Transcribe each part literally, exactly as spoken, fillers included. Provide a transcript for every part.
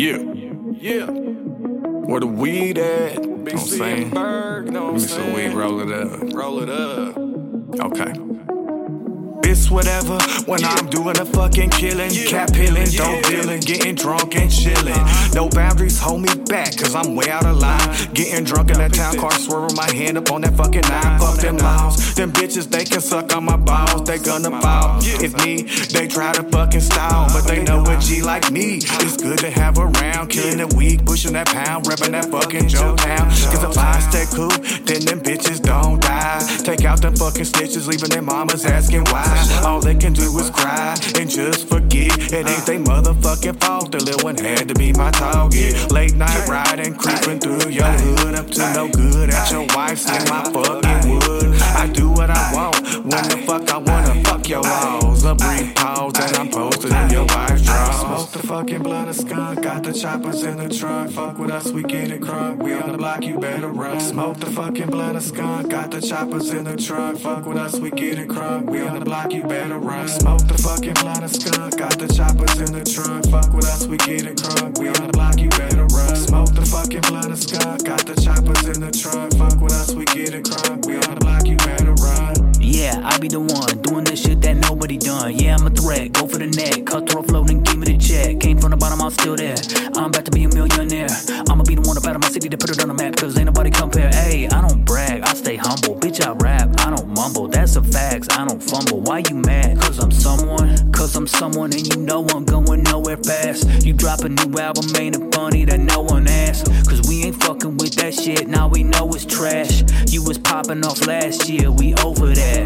Yeah, yeah. Where the weed at? You know what I'm saying? Give me some weed, roll it up. Roll it up. Okay. It's whatever when yeah. I'm doing a fucking killing, yeah. Cap healing, yeah. Dope dealing, getting drunk and chilling. Uh-huh. No boundaries hold me back, cause I'm way out of line. Uh-huh. Getting drunk in that town car, swerving my hand up on that fucking nine. Fuck them laws, them bitches, they can suck on my balls, they gonna fall. Yeah. If me, they try to fucking stall, but they know a G like me is good to have around. Killing the weak, pushing that pound, repping that fucking Joe Town. Cause if I stay cool, then them bitches don't die. Take out them fucking snitches, leaving their mamas asking why. All they can do is cry and just forget. It ain't they motherfucking fault. The little one had to be my target. Late night riding, creeping through your hood, up to no good at your wife's in my fucking wood. I do what I want when the fuck I wanna. Fuck your walls, a brief pause and I'm posted in your wife's drawers. Smoke the fucking blunt of skunk, got the choppers in the trunk. Fuck with us, we get it crunk. We on the block, you better run. Smoke the fucking blunt of skunk, got the choppers in the trunk. Fuck with us, we get it crunk. We on the block, you better run. Smoke the fucking blunt of skunk, got the choppers in the trunk. Fuck with us, we get it crunk. We on the block, you better run. Smoke the fucking blunt of skunk, got the choppers in the trunk. Fuck with us, we get it crunk. We on the block, you better run. Yeah, I be the one doing this shit that nobody done. Yeah, I'm a threat, go for the neck. Cutthroat floating, give me the check. Came from the bottom, I'm still there. I'm about to be a millionaire. I'ma be the one up out of my city to put it on the map, cause ain't nobody compare. Ayy, I don't brag, I stay humble. Bitch, I rap, I don't mumble. That's a facts, I don't fumble. Why you mad? Cause I'm someone, cause I'm someone, and you know I'm going nowhere fast. You drop a new album, ain't it funny that no one asked? Cause we ain't fucking with that shit, now we know it's trash. You was popping off last year, we over that.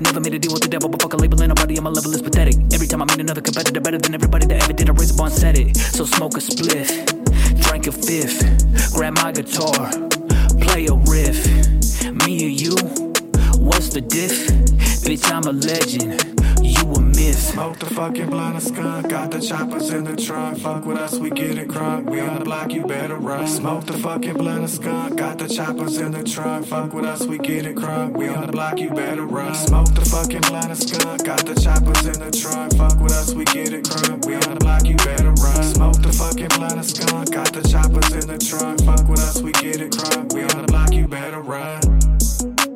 Never made a deal with the devil, but fuck a label and nobody on my level is pathetic. Every time I meet another competitor better than everybody that ever did, I raise up on set it. So smoke a spliff, drink a fifth, grab my guitar, play a riff. Me and you, what's the diff? Bitch, I'm a legend. You a myth. Smoke the fucking blunt of skunk, got the choppers in the trunk. Fuck with us, we get it crunk. We on the block, you better run. Smoke the fucking blunt of skunk, got the choppers in the trunk. Fuck with us, we get it crunk. We on the block, you better run. Smoke the fucking blunt of skunk, got the choppers in the trunk. Fuck with us, we get it crunk. We on the block, you better run. Smoke the fucking blunt of skunk, got the choppers in the trunk. Fuck with us, we get it crunk. We on the block, you better run.